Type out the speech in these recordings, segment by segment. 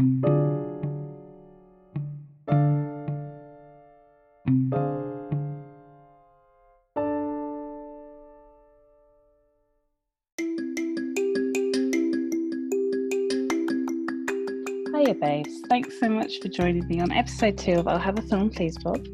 Hiya babes, thanks so much for joining me on episode 2 of I'll Have a Film Please Bob.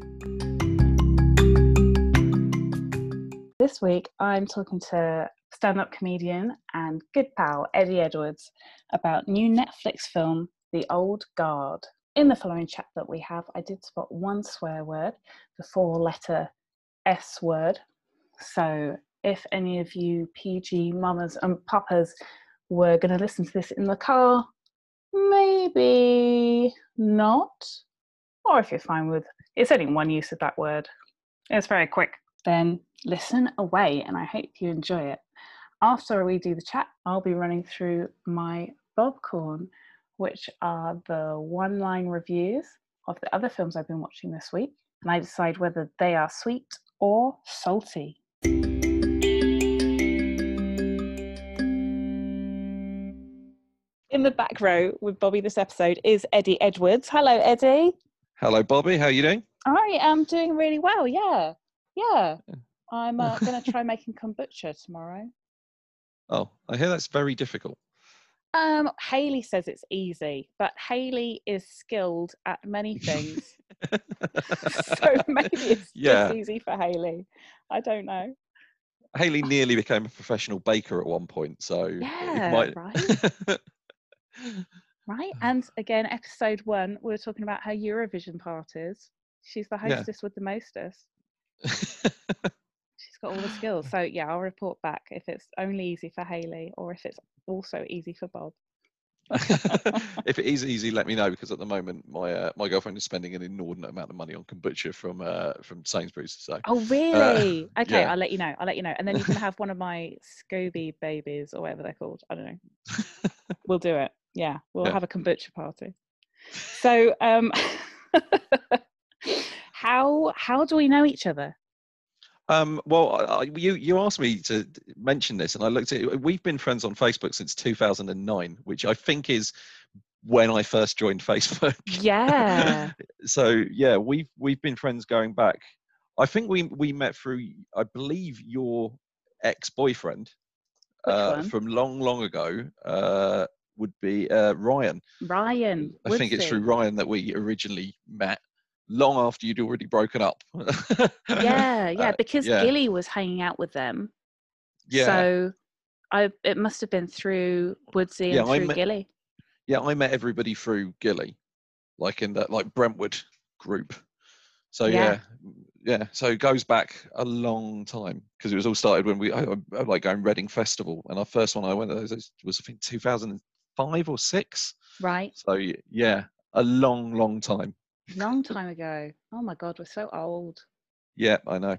This week I'm talking to stand-up comedian and good pal Eddie Edwards about new Netflix film The Old Guard. In the following chat that we have, I did spot one swear word, the four-letter S word. So if any of you PG mamas and papas were going to listen to this in the car, maybe not. Or if you're fine with, it's only one use of that word. It's very quick. Then listen away, and I hope you enjoy it. After we do the chat, I'll be running through my Bobcorn, which are the one-line reviews of the other films I've been watching this week, and I decide whether they are sweet or salty. In the back row with Bobby this episode is Eddie Edwards. Hello, Eddie. Hello, Bobby. How are you doing? I am doing really well, yeah. Yeah. I'm going to try making kombucha tomorrow. Oh, I hear that's very difficult. Hayley says it's easy, but Hayley is skilled at many things. So maybe it's just easy for Hayley. I don't know. Hayley nearly became a professional baker at one point, so yeah, might... right. Right, and again, episode 1, we were talking about her Eurovision parties. She's the hostess with the mostest. She's got all the skills, so yeah, I'll report back if it's only easy for Hayley or if it's also easy for Bob. If it is easy, let me know, because at the moment my girlfriend is spending an inordinate amount of money on kombucha from Sainsbury's. So oh really? Okay, yeah. I'll let you know, and then you can have one of my Scooby babies or whatever they're called. I don't know. We'll do it. Yeah, we'll have a kombucha party. So How do we know each other? Well, you asked me to mention this, and I looked at it. We've been friends on Facebook since 2009, which I think is when I first joined Facebook. Yeah. So yeah, we've been friends going back. I think we met through, I believe, your ex-boyfriend from long ago. Would be Ryan. Ryan. I think it's through Ryan that we originally met. Long after you'd already broken up. Because Gilly was hanging out with them. Yeah. So it must have been through Woodsy and through Gilly. Yeah, I met everybody through Gilly, like in that Brentwood group. So yeah. So it goes back a long time, because it was all started when I like going Reading Festival, and our first one I went to was I think 2005 or 6. Right. So yeah, a long time. Long time ago. Oh my god, we're so old. Yeah, I know.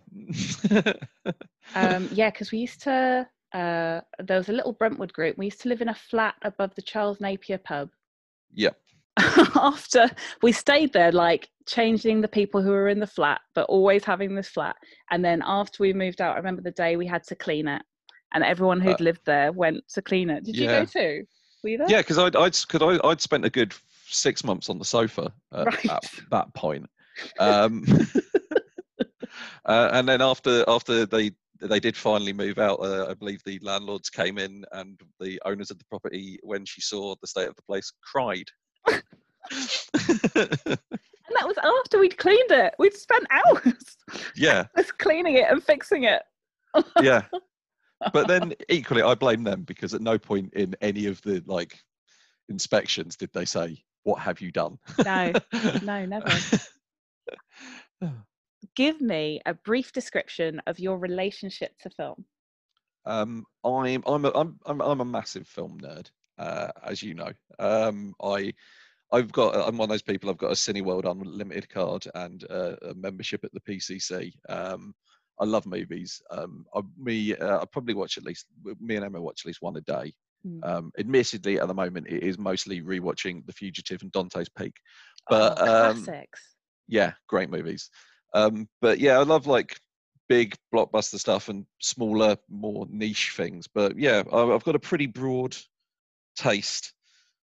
Because we used to there was a little Brentwood group. We used to live in a flat above the Charles Napier pub. Yeah. After we stayed there, like changing the people who were in the flat, but always having this flat. And then after we moved out, I remember the day we had to clean it, and everyone who'd lived there went to clean it. Did you go too? Were you there? Yeah, because I'd spent a good 6 months on the sofa at that point, and then after they did finally move out, I believe the landlords came in, and the owners of the property, when she saw the state of the place, cried. And that was after we'd cleaned it. We'd spent hours just cleaning it and fixing it. Yeah, but then equally I blame them, because at no point in any of the inspections did they say, "What have you done?" No, never. Give me a brief description of your relationship to film. I'm a massive film nerd, as you know. I'm one of those people. I've got a Cineworld Unlimited card and a membership at the PCC. I love movies. Me and Emma watch at least one a day. Admittedly, at the moment it is mostly rewatching The Fugitive and Dante's Peak, but classics. Yeah, great movies. But yeah, I love big blockbuster stuff and smaller, more niche things. But yeah, I've got a pretty broad taste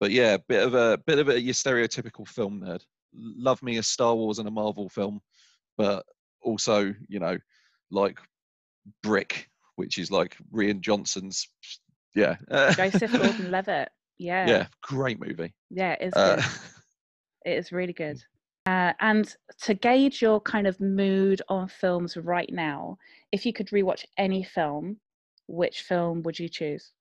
But yeah, bit of a your stereotypical film nerd. Love me a Star Wars and a Marvel film, but also, you know, like Brick, which is like Rian Johnson's, yeah. Joseph Gordon-Levitt, yeah. Yeah, great movie. Yeah, it is good. It is really good. And to gauge your kind of mood on films right now, if you could rewatch any film, which film would you choose?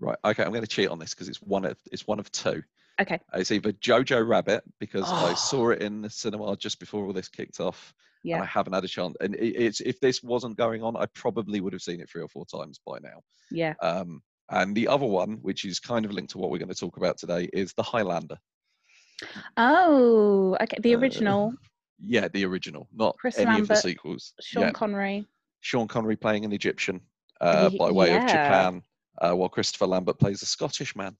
Right, okay, I'm going to cheat on this because it's one of two. Okay. It's either Jojo Rabbit, because I saw it in the cinema just before all this kicked off. Yeah. And I haven't had a chance. And it's if this wasn't going on, I probably would have seen it 3 or 4 times by now. Yeah. And the other one, which is kind of linked to what we're going to talk about today, is The Highlander. Oh, okay. The original. Yeah, the original. Not Chris any Lambert, of the sequels. Sean Connery. Sean Connery playing an Egyptian by way of Japan, while Christopher Lambert plays a Scottish man.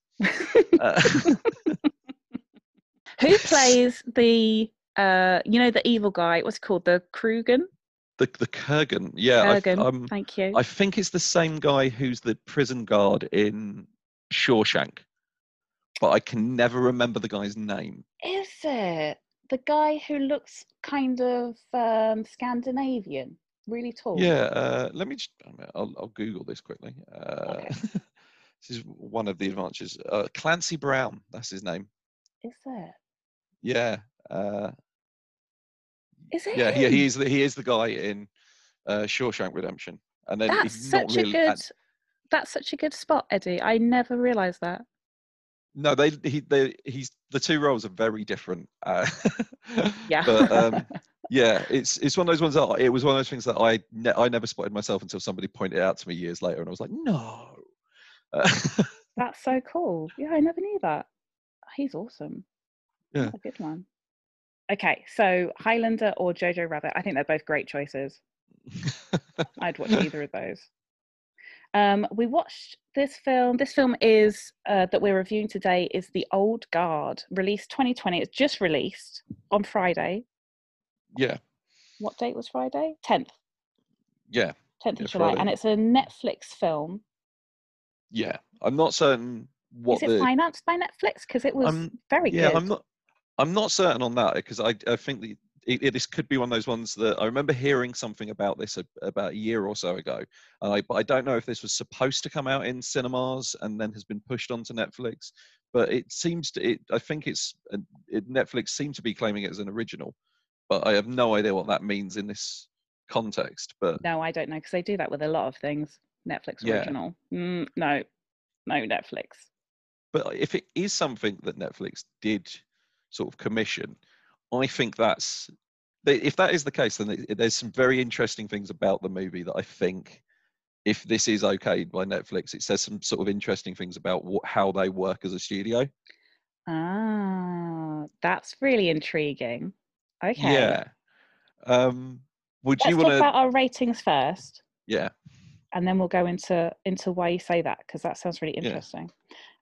Who plays the the evil guy? What's it called? The Kurgan? The Kurgan, yeah. Kurgan. Thank you. I think it's the same guy who's the prison guard in Shawshank, but I can never remember the guy's name. Is it the guy who looks kind of Scandinavian, really tall? Yeah. Let me. I'll Google this quickly. Okay. This is one of the advantages. Clancy Brown, that's his name. Is it? Yeah. Is it? Yeah, yeah, he is the guy in Shawshank Redemption, and then that's such a good spot, Eddie. I never realised that. No, he's the two roles are very different. Yeah. But, yeah, it's one of those ones that it was one of those things that I never spotted myself until somebody pointed it out to me years later, and I was like, no. That's so cool. Yeah, I never knew that. He's awesome. Yeah, that's a good one. Okay, so Highlander or Jojo Rabbit. I think they're both great choices. I'd watch either of those. We watched this film. This film is that we're reviewing today is The Old Guard, released 2020. It's just released on Friday. Yeah. What date was Friday? 10th. Yeah. 10th of July. Friday. And it's a Netflix film. Yeah, I'm not certain what. Is it financed by Netflix? Because it was very good. Yeah, I'm not certain on that, because I think that this could be one of those ones that I remember hearing something about this about a year or so ago, and but I don't know if this was supposed to come out in cinemas and then has been pushed onto Netflix. But it seems to. I think Netflix seem to be claiming it as an original, but I have no idea what that means in this context. But no, I don't know, because they do that with a lot of things. Netflix original. Yeah. No, Netflix. But if it is something that Netflix did sort of commission, I think if that is the case, then there's some very interesting things about the movie that I think, if this is okayed by Netflix, it says some sort of interesting things about how they work as a studio. Ah, that's really intriguing. Okay. Yeah. Let's talk about our ratings first? Yeah. And then we'll go into why you say that, because that sounds really interesting.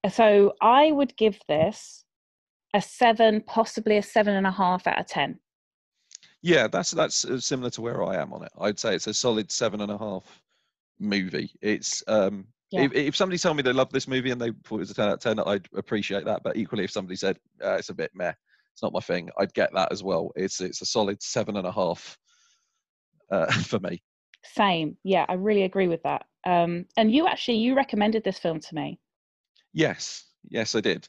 Yeah. So I would give this a 7, possibly a 7.5 out of 10. Yeah, that's similar to where I am on it. I'd say it's a solid 7.5 movie. It's if somebody told me they loved this movie and they thought it was a 10 out of 10, I'd appreciate that. But equally, if somebody said it's a bit meh, it's not my thing, I'd get that as well. It's a solid 7.5 for me. Same. Yeah, I really agree with that. And you recommended this film to me. Yes, I did.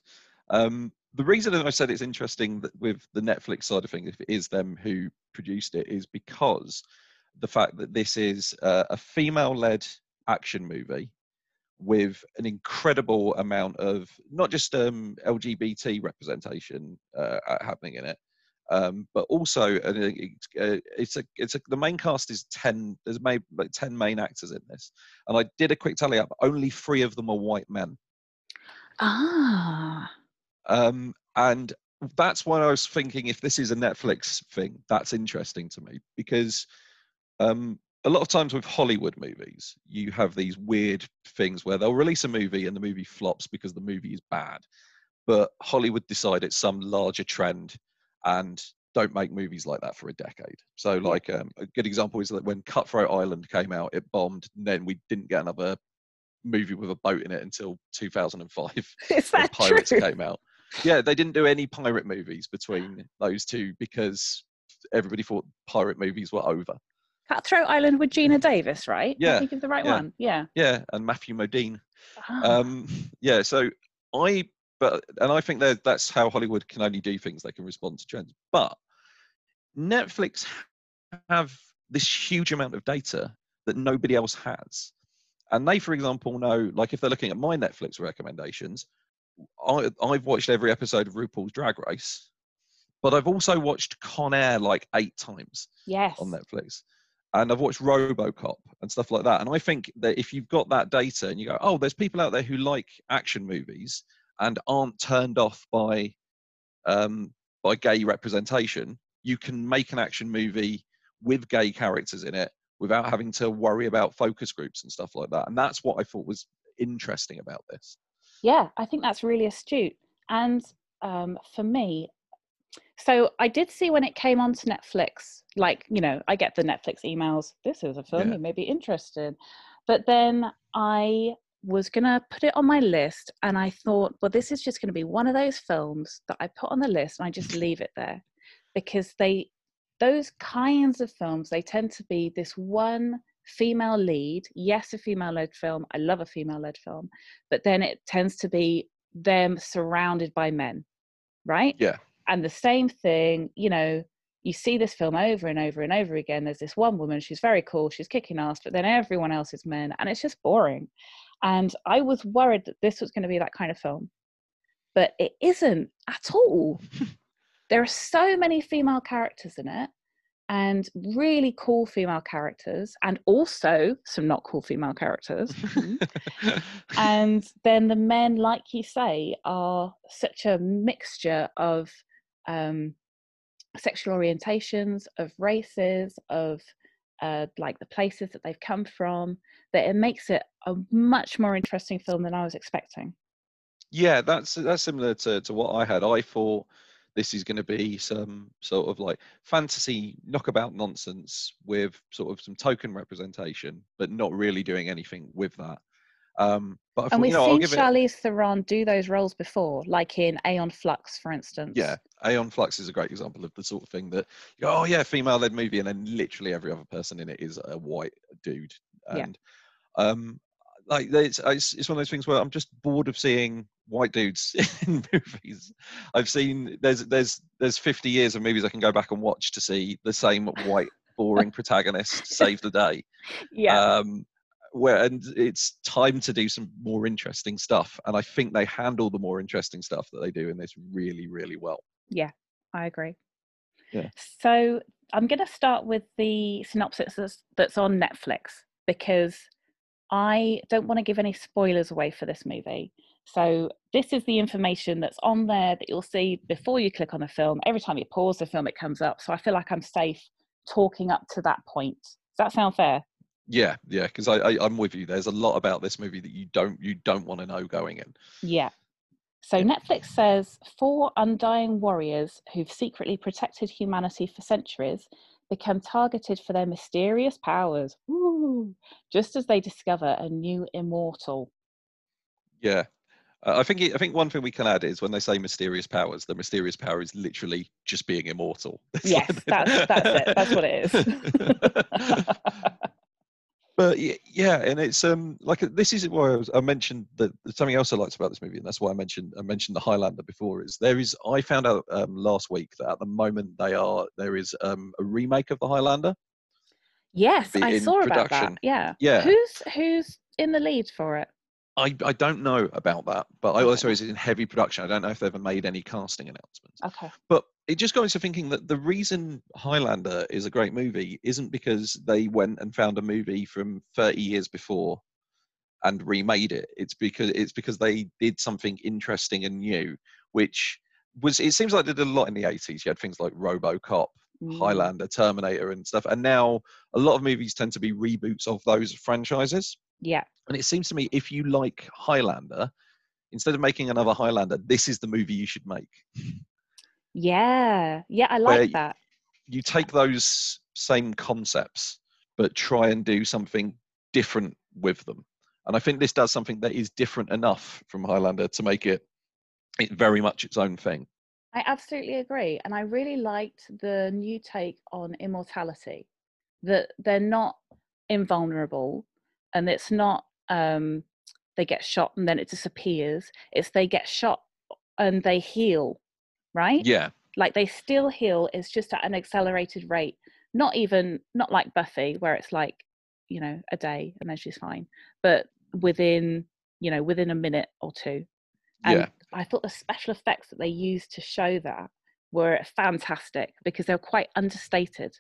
The reason that I said it's interesting that with the Netflix side of things, if it is them who produced it, is because the fact that this is a female-led action movie with an incredible amount of not just LGBT representation happening in it, but also the main cast is 10. There's maybe like 10 main actors in this, and I did a quick tally up. Only 3 of them are white men. And that's why I was thinking, if this is a Netflix thing, that's interesting to me, because a lot of times with Hollywood movies, you have these weird things where they'll release a movie and the movie flops because the movie is bad, but Hollywood decide it's some larger trend and don't make movies like that for a decade. So like a good example is that when Cutthroat Island came out, it bombed, and then we didn't get another movie with a boat in it until 2005. Is that true? Pirates came out. Yeah, they didn't do any pirate movies between those two because everybody thought pirate movies were over. Cutthroat Island with Gina Davis, right? Yeah. I think of the right one. Yeah. Yeah, and Matthew Modine. Ah. Yeah, so I think that's how Hollywood can only do things. They can respond to trends. But Netflix have this huge amount of data that nobody else has. And they, for example, know, like if they're looking at my Netflix recommendations, I've watched every episode of RuPaul's Drag Race, but I've also watched Con Air like 8 times on Netflix. And I've watched Robocop and stuff like that. And I think that if you've got that data and you go, oh, there's people out there who like action movies and aren't turned off by gay representation, you can make an action movie with gay characters in it without having to worry about focus groups and stuff like that. And that's what I thought was interesting about this. Yeah, I think that's really astute. And for me, so I did see when it came onto Netflix, like, you know, I get the Netflix emails, this is a film you may be interested. But then I was going to put it on my list and I thought, well, this is just going to be one of those films that I put on the list and I just leave it there. Because those kinds of films, they tend to be this one female lead. Yes, a female-led film. I love a female-led film. But then it tends to be them surrounded by men, right? Yeah. And the same thing, you know, you see this film over and over and over again. There's this one woman, she's very cool, she's kicking ass, but then everyone else is men, and it's just boring. And I was worried that this was going to be that kind of film. But it isn't at all. There are so many female characters in it, and really cool female characters, and also some not cool female characters. And then the men, like you say, are such a mixture of sexual orientations, of races, of like the places that they've come from, that it makes it a much more interesting film than I was expecting. Yeah, that's similar to what I had. I thought this is going to be some sort of like fantasy knockabout nonsense with sort of some token representation, but not really doing anything with that. But I thought, we've seen Charlize Theron do those roles before, like in Aeon Flux, for instance. Yeah, Aeon Flux is a great example of the sort of thing that, oh yeah, female-led movie, and then literally every other person in it is a white dude. And like it's one of those things where I'm just bored of seeing white dudes in movies. I've seen there's 50 years of movies I can go back and watch to see the same white boring protagonist save the day. And it's time to do some more interesting stuff, and I think they handle the more interesting stuff that they do in this really, really well. Yeah, I agree. Yeah. So I'm going to start with the synopsis that's on Netflix, because I don't want to give any spoilers away for this movie. So this is the information that's on there that you'll see before you click on the film. Every time you pause the film, it comes up. So I feel like I'm safe talking up to that point. Does that sound fair? Yeah, yeah, because I'm with you. There's a lot about this movie that you don't want to know going in. Yeah. So Netflix says 4 undying warriors who've secretly protected humanity for centuries become targeted for their mysterious powers. Woo! Just as they discover a new immortal. Yeah. I think one thing we can add is when they say mysterious powers, the mysterious power is literally just being immortal. Yes, that's it. That's what it is. But yeah, and it's like this is why I mentioned that something else I liked about this movie, and that's why I mentioned The Highlander before. I found out last week that at the moment there is a remake of The Highlander. Yes, I saw about that. Yeah, yeah. Who's in the lead for it? I don't know about that, but I also is in heavy production. I don't know if they've ever made any casting announcements. Okay. But it just got into thinking that the reason Highlander is a great movie isn't because they went and found a movie from 30 years before and remade it. It's because they did something interesting and new, which was, it seems like they did a lot in the 80s. You had things like RoboCop, Highlander, Terminator and stuff. And now a lot of movies tend to be reboots of those franchises. Yeah. And it seems to me, if you like Highlander, instead of making another Highlander, this is the movie you should make. Yeah. Yeah, I like that. You take those same concepts, but try and do something different with them. And I think this does something that is different enough from Highlander to make it very much its own thing. I absolutely agree. And I really liked the new take on immortality, that they're not invulnerable, and it's not they get shot and then it disappears. It's they get shot and they heal, right? Yeah. Like they still heal. It's just at an accelerated rate. Not like Buffy, where it's like, you know, a day and then she's fine, but within a minute or two. And yeah. I thought the special effects that they used to show that were fantastic because they're quite understated.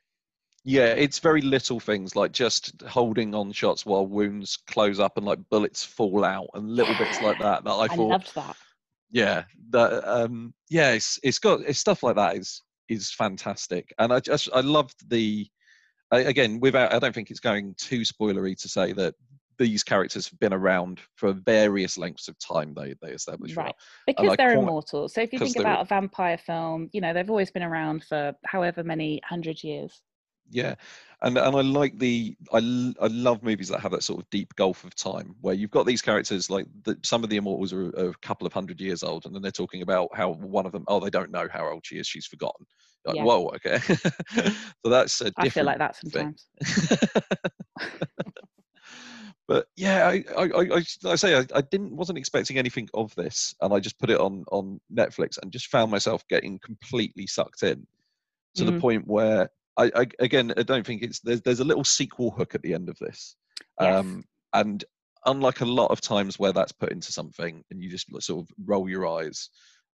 Yeah, it's very little things like just holding on shots while wounds close up and like bullets fall out and little bits like that. I loved that. Yeah, it's stuff like that is fantastic, and I loved the. Again, I don't think it's going too spoilery to say that these characters have been around for various lengths of time. They establish right because they're immortal. So if you think about a vampire film, you know they've always been around for however many 100 years. Yeah, and I like I love movies that have that sort of deep gulf of time where you've got these characters like some of the immortals are a couple of 100 years old, and then they're talking about how one of them they don't know how old she is, she's forgotten. Like, yeah. Whoa, okay. So that's a different I feel like that sometimes. But yeah, I wasn't expecting anything of this, and I just put it on Netflix and just found myself getting completely sucked in to the point where. I don't think there's a little sequel hook at the end of this. Yes. And unlike a lot of times where that's put into something and you just sort of roll your eyes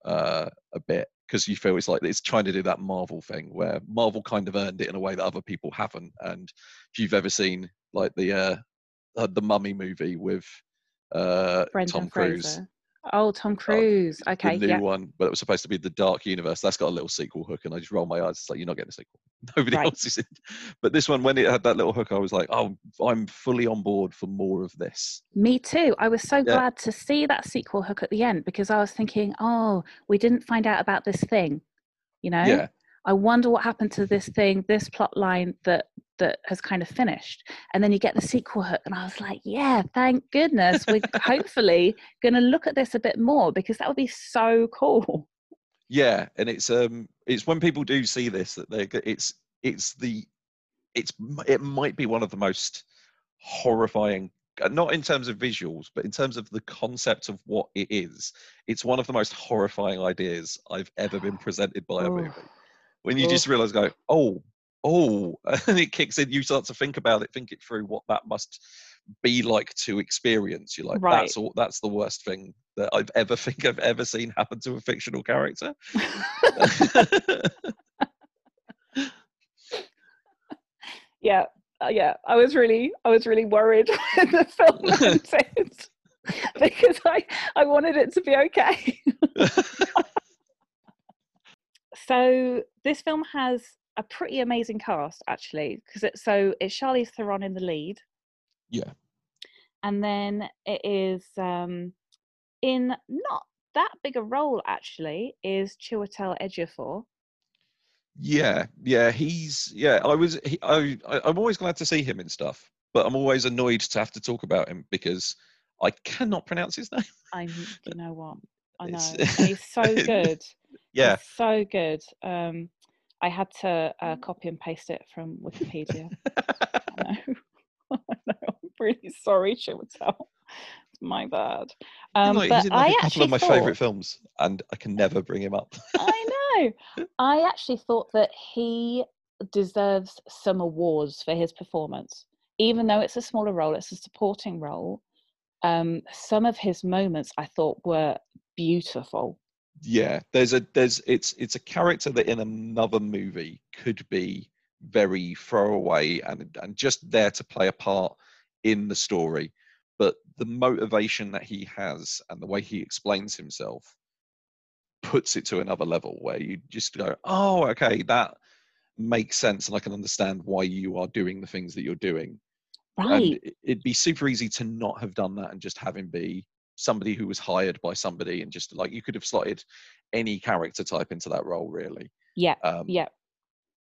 a bit because you feel it's like it's trying to do that Marvel thing where Marvel kind of earned it in a way that other people haven't. And if you've ever seen like the Mummy movie with Tom Cruise. Fraser. Oh, Tom Cruise. Okay, the new one, but it was supposed to be the Dark Universe. That's got a little sequel hook, and I just roll my eyes. It's like, you're not getting a sequel. Nobody else is in. But this one, when it had that little hook, I was like, oh, I'm fully on board for more of this. Me too. I was so glad to see that sequel hook at the end because I was thinking, oh, we didn't find out about this thing. You know? Yeah. I wonder what happened to this thing, this plot line that has kind of finished, and then you get the sequel hook, and I was like, yeah, thank goodness we're hopefully gonna look at this a bit more because that would be so cool. Yeah, and it's when people do see this that it might be one of the most horrifying, not in terms of visuals but in terms of the concept of what it is. It's one of the most horrifying ideas I've ever been presented by a movie, when you just realize, go, oh, and it kicks in. You start to think about it, think it through what that must be like to experience. You're like, right. That's the worst thing that I've ever seen happen to a fictional character. Yeah, yeah. I was really worried when the film ended because I wanted it to be okay. So this film has a pretty amazing cast, actually, because it's Charlize Theron in the lead. Yeah. And then it is in not that big a role, actually, is Chiwetel Ejiofor. Yeah, yeah, I'm always glad to see him in stuff, but I'm always annoyed to have to talk about him because I cannot pronounce his name. You know what? I know. He's so good. Yeah. He's so good. I had to copy and paste it from Wikipedia. I know. I'm really sorry, Chiwetel. It's my bad. He's in a couple of my favourite films, and I can never bring him up. I know. I actually thought that he deserves some awards for his performance. Even though it's a smaller role, it's a supporting role. Some of his moments I thought were beautiful. Yeah, it's a character that in another movie could be very throwaway and just there to play a part in the story, but the motivation that he has and the way he explains himself puts it to another level where you just go, oh, okay, that makes sense, and I can understand why you are doing the things that you're doing. Right. And it'd be super easy to not have done that and just have him be somebody who was hired by somebody, and just like you could have slotted any character type into that role, really. Yeah, yeah.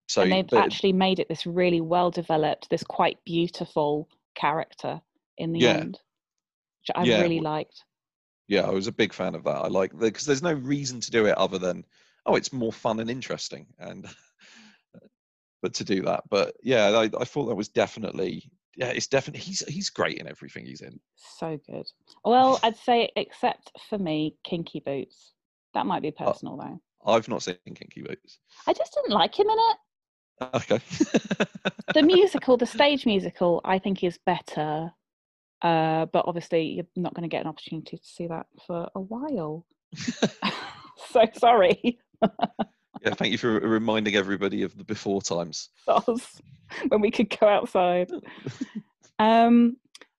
So and they've actually made it this really well developed, this quite beautiful character in the end. which I really liked. Yeah, I was a big fan of that. I like because there's no reason to do it other than, oh, it's more fun and interesting, and but to do that. But yeah, I thought that was definitely. Yeah, it's definitely he's great in everything he's in. So good. Well, I'd say except for me, Kinky Boots. That might be personal though. I've not seen Kinky Boots. I just didn't like him in it. Okay. The musical, the stage musical, I think is better. But obviously, you're not going to get an opportunity to see that for a while. So sorry. Yeah, thank you for reminding everybody of the before times. When we could go outside.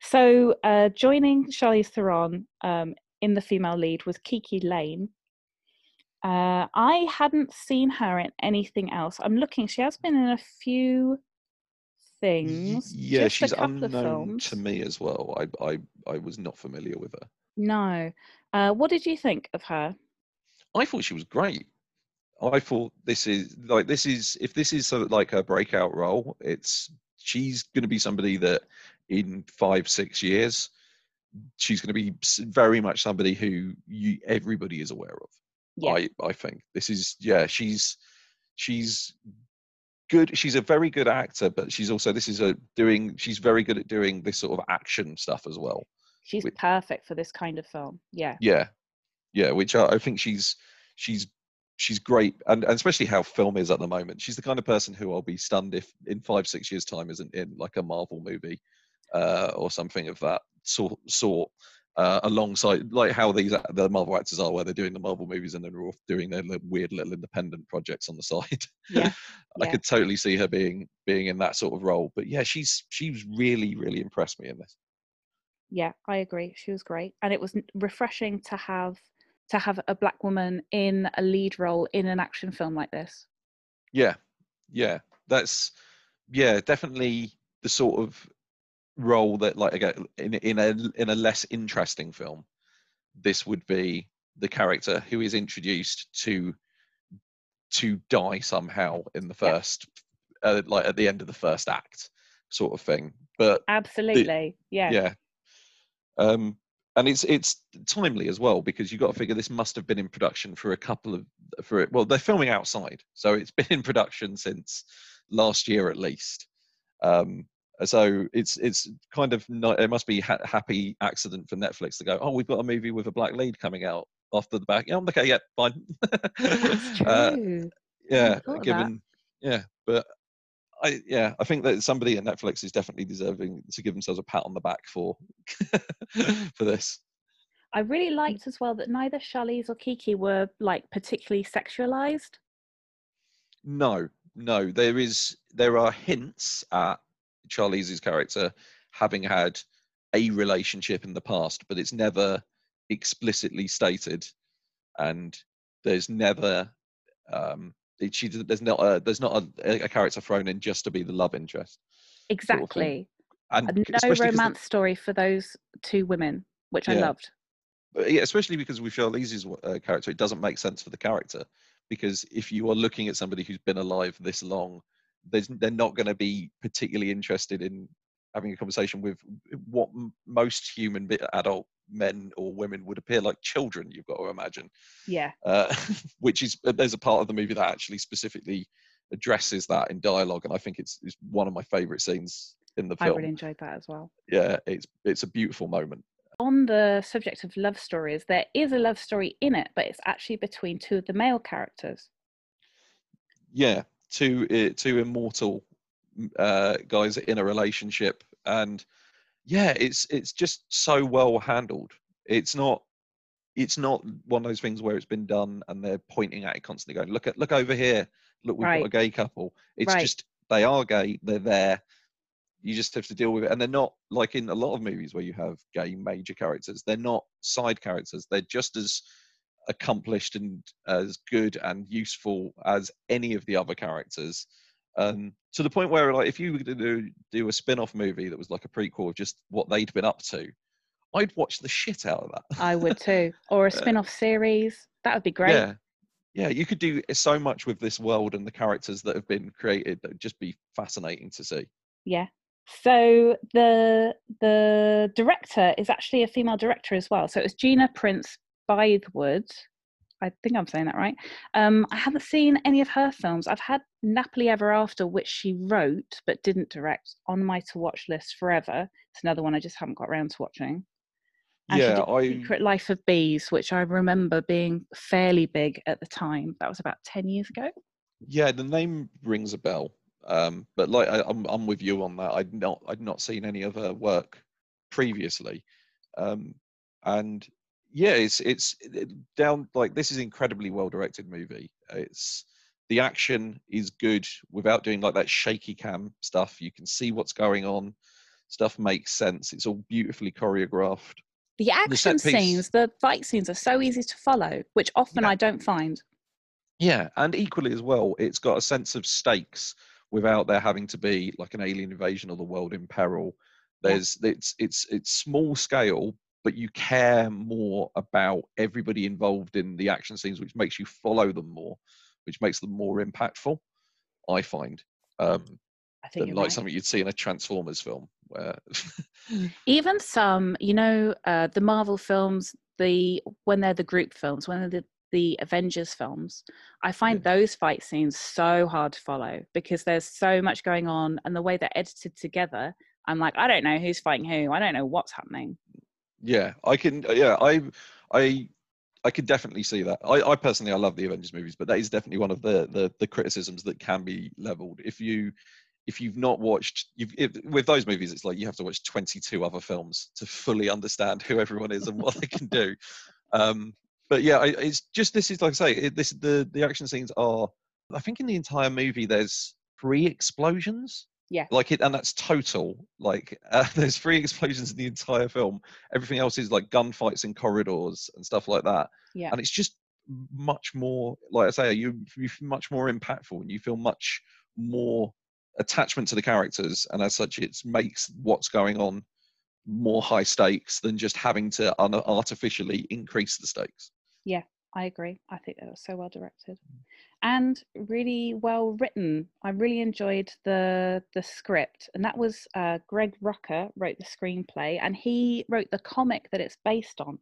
So joining Charlize Theron in the female lead was Kiki Lane. I hadn't seen her in anything else. I'm looking. She has been in a few things. Yeah, she's unknown to me as well. I was not familiar with her. No. What did you think of her? I thought she was great. I thought if this is her breakout role, she's going to be somebody that in 5-6 years, she's going to be very much somebody who everybody is aware of. Yeah. I think this is, she's good. She's a very good actor, but she's also, she's very good at doing this sort of action stuff as well. She's perfect for this kind of film. Yeah. Yeah. Yeah. Which I think she's great, and especially how film is at the moment. She's the kind of person who I'll be stunned if in 5-6 years' time isn't in like a Marvel movie or something of that sort alongside like how the Marvel actors are, where they're doing the Marvel movies and then they're off doing their weird little independent projects on the side. Yeah. I could totally see her being in that sort of role. But yeah, she's really, really impressed me in this. Yeah, I agree. She was great, and it was refreshing to have a black woman in a lead role in an action film like this. Yeah. That's definitely the sort of role that, like, again, in a less interesting film, this would be the character who is introduced to die somehow in the first, like at the end of the first act sort of thing. But absolutely. And it's timely as well, because you've got to figure this must have been in production for well, they're filming outside, so it's been in production since last year at least. So it's kind of not, it must be happy accident for Netflix to go, oh, we've got a movie with a black lead coming out off the back. Yeah, okay, yeah, fine. That's true. I think that somebody at Netflix is definitely deserving to give themselves a pat on the back for this. I really liked as well that neither Charlize or Kiki were like particularly sexualized. No, there are hints at Charlize's character having had a relationship in the past, but it's never explicitly stated, and there's never. There's not a character thrown in just to be the love interest. Exactly. Sort of, and no romance story for those two women, which I loved. But yeah, especially because with Charlize's character, it doesn't make sense for the character, because if you are looking at somebody who's been alive this long, they're not going to be particularly interested in having a conversation with what most human adult men or women would appear like children, you've got to imagine. Yeah. Which is, there's a part of the movie that actually specifically addresses that in dialogue, and I think it's one of my favourite scenes in the film. I really enjoyed that as well. Yeah, it's a beautiful moment. On the subject of love stories, there is a love story in it, but it's actually between two of the male characters. Yeah, two immortal guys in a relationship, and yeah, it's just so well handled. It's not one of those things where it's been done and they're pointing at it constantly going, look over here, look, we've got a gay couple. It's just, they are gay, they're there, you just have to deal with it. And they're not like in a lot of movies where you have gay major characters, they're not side characters, they're just as accomplished and as good and useful as any of the other characters. To the point where, like, if you were to do a spin-off movie that was like a prequel of just what they'd been up to, I'd watch the shit out of that. I would too. Or a spin-off series. That would be great. Yeah, you could do so much with this world and the characters that have been created that would just be fascinating to see. Yeah, So the director is actually a female director as well. So it was Gina Prince Bythewood. I think I'm saying that right. I haven't seen any of her films. I've had Napoli Ever After, which she wrote but didn't direct, on my to-watch list forever. It's another one I just haven't got around to watching. And yeah, she did Secret Life of Bees, which I remember being fairly big at the time. That was about 10 years ago. Yeah, the name rings a bell. But like I'm with you on that. I'd not seen any of her work previously. And yeah, it's down, like, this is an incredibly well directed movie. It's, the action is good without doing like that shaky cam stuff. You can see what's going on. Stuff makes sense. It's all beautifully choreographed. The action scenes, the fight scenes are so easy to follow, which often I don't find. Yeah, and equally as well, it's got a sense of stakes without there having to be like an alien invasion or the world in peril. There's it's small scale, but you care more about everybody involved in the action scenes, which makes you follow them more, which makes them more impactful, I find. I think than, like right. something you'd see in a Transformers film. Where even some, you know, the Marvel films, when they're the group films, when they're the Avengers films, I find those fight scenes so hard to follow because there's so much going on, and the way they're edited together, I'm like, I don't know who's fighting who. I don't know what's happening. Yeah, I can. Yeah, I could definitely see that. I personally, I love the Avengers movies, but that is definitely one of the criticisms that can be leveled. If you've not watched, with those movies, it's like you have to watch 22 other films to fully understand who everyone is and what they can do. But yeah, it's just, this is like I say, the action scenes are, I think in the entire movie, there's 3 explosions. Yeah. And that's total. There's 3 explosions in the entire film. Everything else is like gunfights in corridors and stuff like that. Yeah. And it's just much more, like I say, you're much more impactful and you feel much more attachment to the characters. And as such, it makes what's going on more high stakes than just having to artificially increase the stakes. Yeah, I agree. I think that was so well directed and really well written. I really enjoyed the script, and that was Greg Rucka wrote the screenplay, and he wrote the comic that it's based on.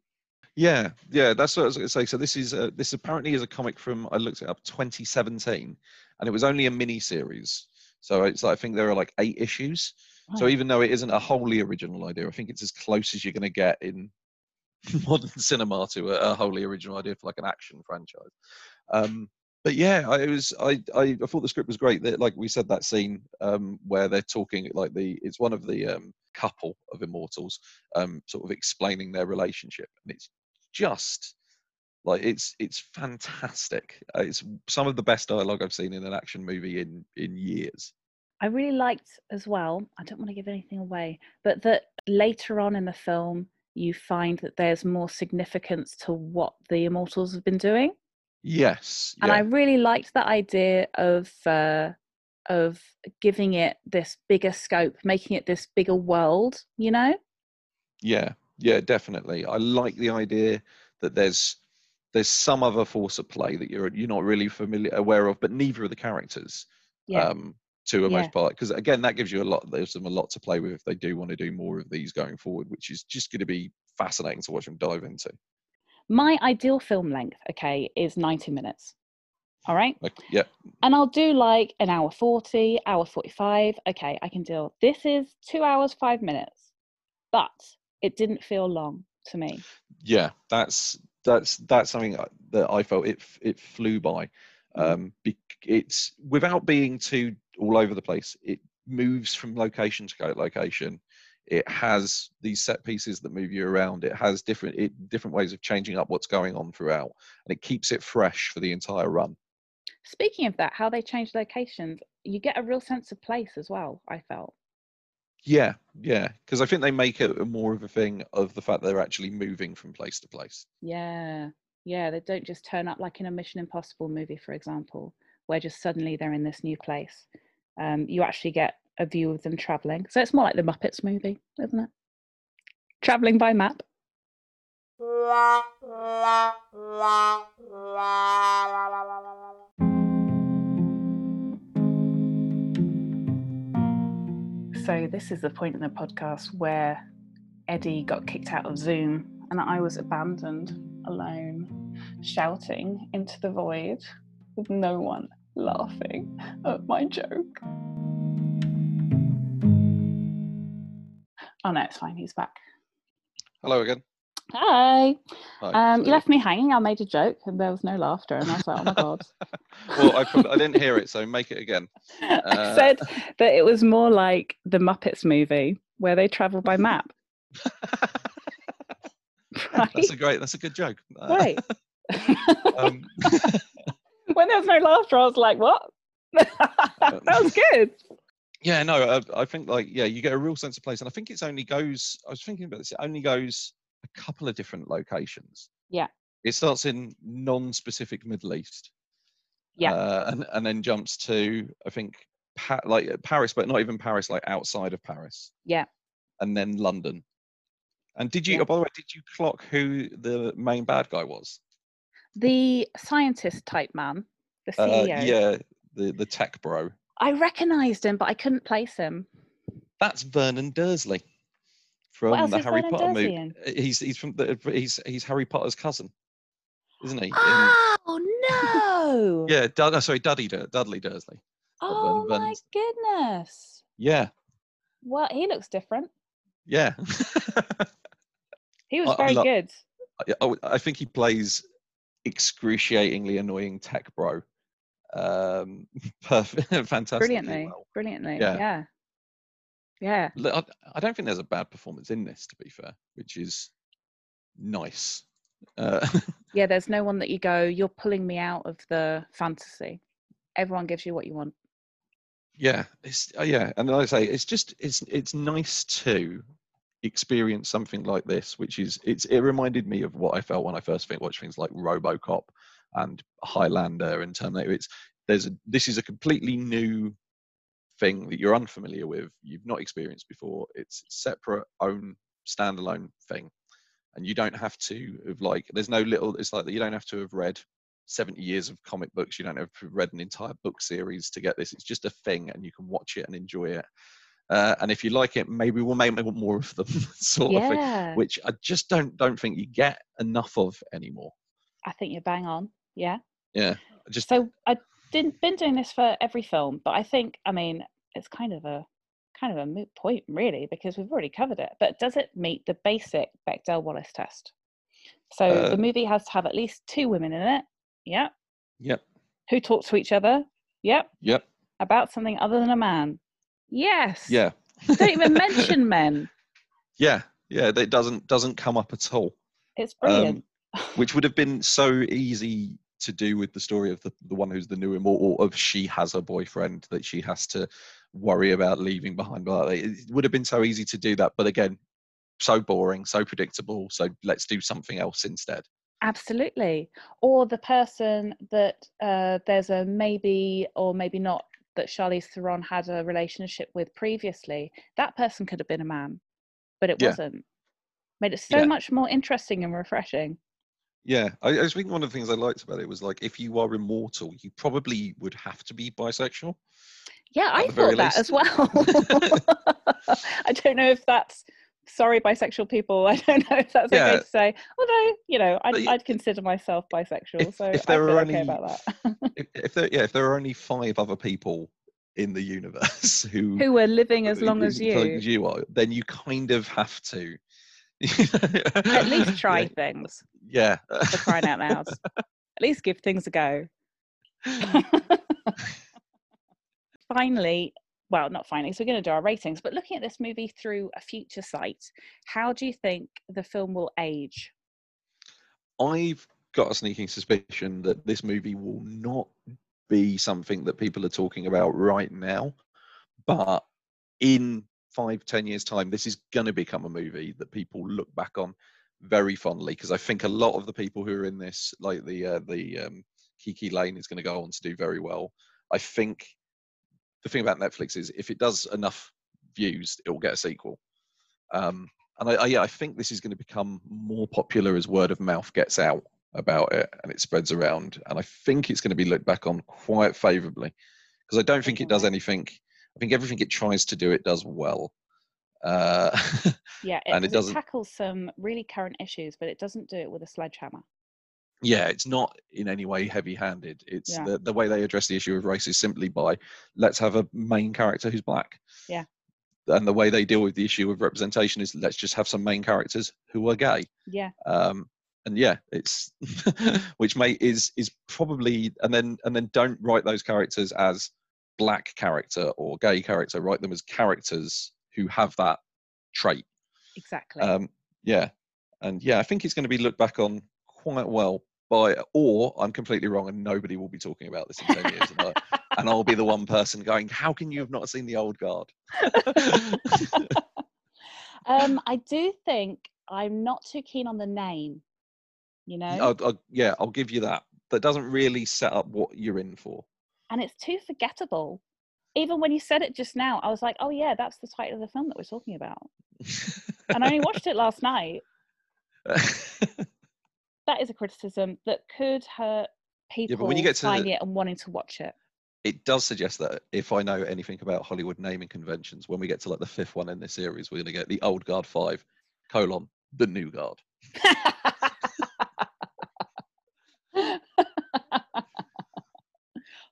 Yeah, that's what I was going to say. So this apparently is a comic from, I looked it up, 2017, and it was only a mini series. So it's like, I think there are like 8 issues. Oh. So even though it isn't a wholly original idea, I think it's as close as you're going to get in modern cinema to a wholly original idea for like an action franchise. But yeah, I thought the script was great. That, like we said, that scene where they're talking, like it's one of the couple of immortals sort of explaining their relationship, and it's just like it's fantastic. It's some of the best dialogue I've seen in an action movie in years. I really liked as well, I don't want to give anything away, but that later on in the film, you find that there's more significance to what the Immortals have been doing. Yes. Yeah. And I really liked that idea of giving it this bigger scope, making it this bigger world, you know? Yeah, definitely. I like the idea that there's some other force at play that you're not really aware of, but neither of the characters. Yeah. To the most part, because again, that gives you there's a lot to play with if they do want to do more of these going forward, which is just going to be fascinating to watch them dive into. My ideal film length, okay, is 90 minutes. All right. Okay, yeah. And I'll do like an hour 40, hour 45. Okay, I can deal. This is 2 hours, 5 minutes, but it didn't feel long to me. Yeah, that's something that I felt it flew by. It's without being too all over the place. It moves from location to location. It has these set pieces that move you around. It has different ways of changing up what's going on throughout, and it keeps it fresh for the entire run. Speaking of that, how they change locations, you get a real sense of place as well, I felt. Yeah, because I think they make it more of a thing of the fact that they're actually moving from place to place. Yeah, they don't just turn up like in a Mission Impossible movie, for example, where just suddenly they're in this new place. You actually get a view of them travelling. So it's more like the Muppets movie, isn't it? Travelling by map. So this is the point in the podcast where Eddie got kicked out of Zoom and I was abandoned, alone, shouting into the void with no one laughing at my joke. Oh no, it's fine, he's back. Hello again. Hi. You left me hanging. I made a joke and there was no laughter and I was like, oh my god. Well, I didn't hear it, so make it again. I said that it was more like the Muppets movie where they travel by map. Right? That's a good joke. Right. When there was no laughter, I was like, what? That was good. Yeah, no, I think you get a real sense of place. And I think it only goes a couple of different locations. Yeah. It starts in non-specific Middle East. Yeah. And then jumps to, I think, Paris, but not even Paris, like outside of Paris. Yeah. And then London. And by the way, did you clock who the main bad guy was? The scientist type man, the CEO. Yeah, the tech bro. I recognised him, but I couldn't place him. That's Vernon Dursley from the Harry Potter movie. He's Harry Potter's cousin, isn't he? Oh no! Yeah, Dudley Dursley. Oh my goodness! Yeah. Well, he looks different. Yeah. He was very good. I think he plays excruciatingly annoying tech bro. Perfect, fantastic. Brilliantly. Yeah. I don't think there's a bad performance in this, to be fair, which is nice. Yeah, there's no one that you go, you're pulling me out of the fantasy. Everyone gives you what you want. Yeah, and like I say, it's nice to experience something like this, which is it reminded me of what I felt when I first watched things like Robocop and Highlander and Terminator. This is a completely new thing that you're unfamiliar with, you've not experienced before. It's separate, own, standalone thing, and you don't have to have you don't have to have read 70 years of comic books. You don't have to have read an entire book series to get this. It's just a thing, and you can watch it and enjoy it. And if you like it, maybe we'll make more of them, sort of thing, which I just don't think you get enough of anymore. I think you're bang on. Yeah. Yeah. So I've been doing this for every film, but I think, I mean, it's kind of a moot point really, because we've already covered it, but does it meet the basic Bechdel-Wallace test? So the movie has to have at least two women in it. Yeah. Yep. Who talk to each other. Yep. Yep. About something other than a man. Yes. Yeah. Don't even mention men. Yeah. Yeah. It doesn't come up at all. It's brilliant. Which would have been so easy to do with the story of the one who's the new immortal, of she has a boyfriend that she has to worry about leaving behind. It would have been so easy to do that. But again, so boring, so predictable. So let's do something else instead. Absolutely. Or the person that there's a maybe or maybe not that Charlize Theron had a relationship with previously. That person could have been a man, but it wasn't. Made it so much more interesting and refreshing. Yeah, I think one of the things I liked about it was, like, if you are immortal, you probably would have to be bisexual. Yeah, I thought that as well. I don't know if that's... Sorry, bisexual people. I don't know if that's okay to say. Although, you know, I'd consider myself bisexual, so I feel okay about that. If there are only 5 other people in the universe who were living as long as you, are, then you kind of have to at least try things. Yeah, for crying out loud. At least give things a go. Finally. Well, not finally, so we're going to do our ratings, but looking at this movie through a future sight, how do you think the film will age? I've got a sneaking suspicion that this movie will not be something that people are talking about right now, but in 5-10 years' time, this is going to become a movie that people look back on very fondly, because I think a lot of the people who are in this, like the Kiki Lane, is going to go on to do very well. I think... The thing about Netflix is if it does enough views, it will get a sequel. I think this is going to become more popular as word of mouth gets out about it and it spreads around. And I think it's going to be looked back on quite favourably, because I don't think it does anything. I think everything it tries to do, it does well. Yeah, and it tackles some really current issues, but it doesn't do it with a sledgehammer. Yeah, it's not in any way heavy-handed. It's the way they address the issue of race is simply by, let's have a main character who's black. Yeah. And the way they deal with the issue of representation is, let's just have some main characters who are gay. Yeah. And yeah, it's which is probably, and then don't write those characters as black character or gay character. Write them as characters who have that trait. Exactly. Yeah. And yeah, I think it's going to be looked back on quite well by, or I'm completely wrong and nobody will be talking about this in 10 years. And I'll be the one person going, how can you have not seen The Old Guard? I do think I'm not too keen on the name, you know? I'll give you that. That doesn't really set up what you're in for. And it's too forgettable. Even when you said it just now, I was like, oh yeah, that's the title of the film that we're talking about. And I only watched it last night. That is a criticism that could hurt people finding it and wanting to watch it. It does suggest that, if I know anything about Hollywood naming conventions, when we get to like the fifth one in this series, we're going to get The Old Guard 5, colon, The New Guard.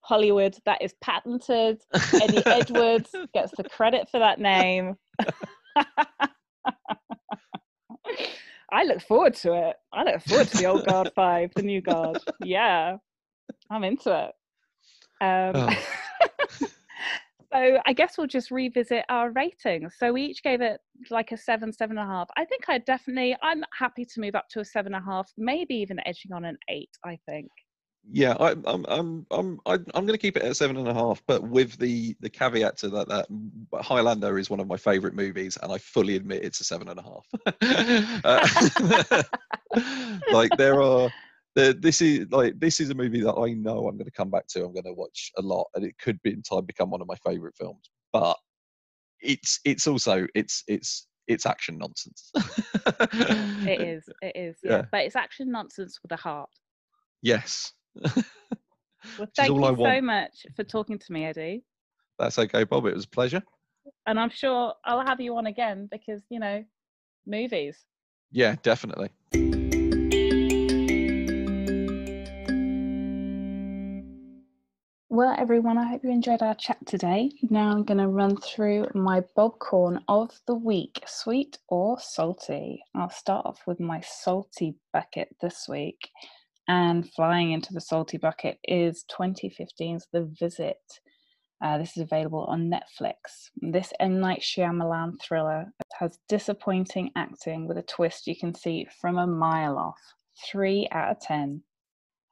Hollywood, that is patented. Eddie Edwards gets the credit for that name. I look forward to it. I look forward to The Old Guard 5, The New Guard. Yeah, I'm into it. So I guess we'll just revisit our ratings. So we each gave it like a 7, 7.5. I think I'm happy to move up to a 7.5, maybe even edging on an 8. I think. Yeah, I'm going to keep it at 7.5, but with the caveat to that Highlander is one of my favourite movies, and I fully admit it's a 7.5. Like this is a movie that I know I'm going to come back to. I'm going to watch a lot, and it could be in time become one of my favourite films. But it's also action nonsense. It is. Yeah. But it's action nonsense with a heart. Yes. Well, thank you so much for talking to me, Eddie. That's okay, Bob. It was a pleasure. And I'm sure I'll have you on again because, you know, movies. Yeah, definitely. Well, everyone, I hope you enjoyed our chat today. Now I'm going to run through my Bobcorn of the week, sweet or salty. I'll start off with my salty bucket this week. And flying into the salty bucket is 2015's The Visit. This is available on Netflix. This M. Night Shyamalan thriller has disappointing acting with a twist you can see from a mile off. 3 out of 10.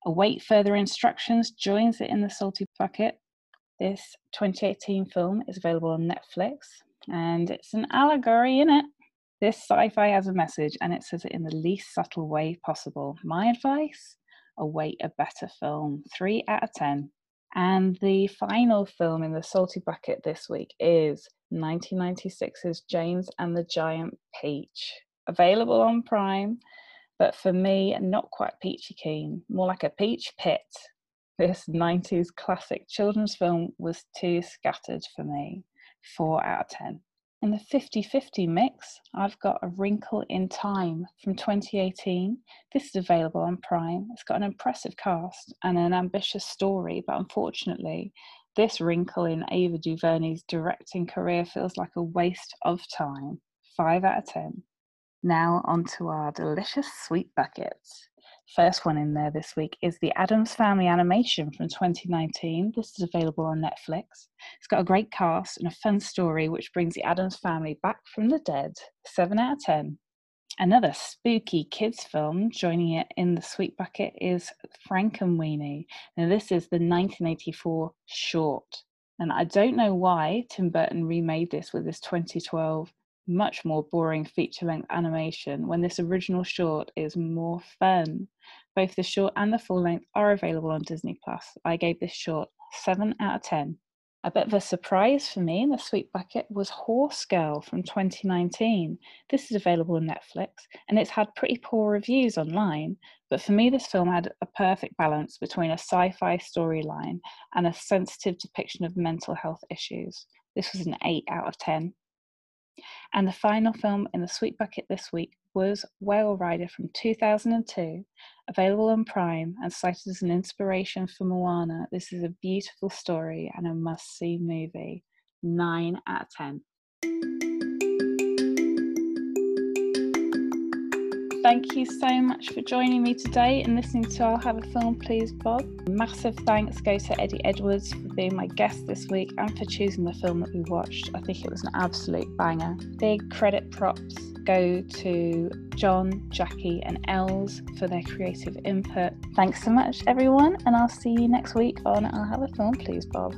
Await Further Instructions joins it in the salty bucket. This 2018 film is available on Netflix, and it's an allegory, in it. This sci-fi has a message, and it says it in the least subtle way possible. My advice? Await a better film. 3 out of 10. And the final film in the salty bucket this week is 1996's James and the Giant Peach. Available on Prime, but for me, not quite peachy keen. More like a peach pit. This 90s classic children's film was too scattered for me. 4 out of 10. In the 50-50 mix, I've got A Wrinkle in Time from 2018. This is available on Prime. It's got an impressive cast and an ambitious story, but unfortunately, this wrinkle in Ava DuVernay's directing career feels like a waste of time. 5 out of 10. Now onto our delicious sweet buckets. First one in there this week is The Addams Family Animation from 2019. This is available on Netflix. It's got a great cast and a fun story which brings the Addams family back from the dead. 7 out of 10. Another spooky kids film joining it in the sweet bucket is Frankenweenie. Now this is the 1984 short. And I don't know why Tim Burton remade this with his 2012 much more boring feature-length animation when this original short is more fun. Both the short and the full-length are available on Disney+. I gave this short 7 out of 10. A bit of a surprise for me in the sweet bucket was Horse Girl from 2019. This is available on Netflix, and it's had pretty poor reviews online, but for me this film had a perfect balance between a sci-fi storyline and a sensitive depiction of mental health issues. This was an 8 out of 10. And the final film in the Sweet Bucket this week was Whale Rider from 2002, available on Prime and cited as an inspiration for Moana. This is a beautiful story and a must-see movie. 9 out of 10. Thank you so much for joining me today and listening to I'll Have a Film Please Bob. Massive thanks go to Eddie Edwards for being my guest this week and for choosing the film that we watched. I think it was an absolute banger. Big credit props go to John, Jackie and Els for their creative input. Thanks so much everyone, and I'll see you next week on I'll Have a Film Please Bob.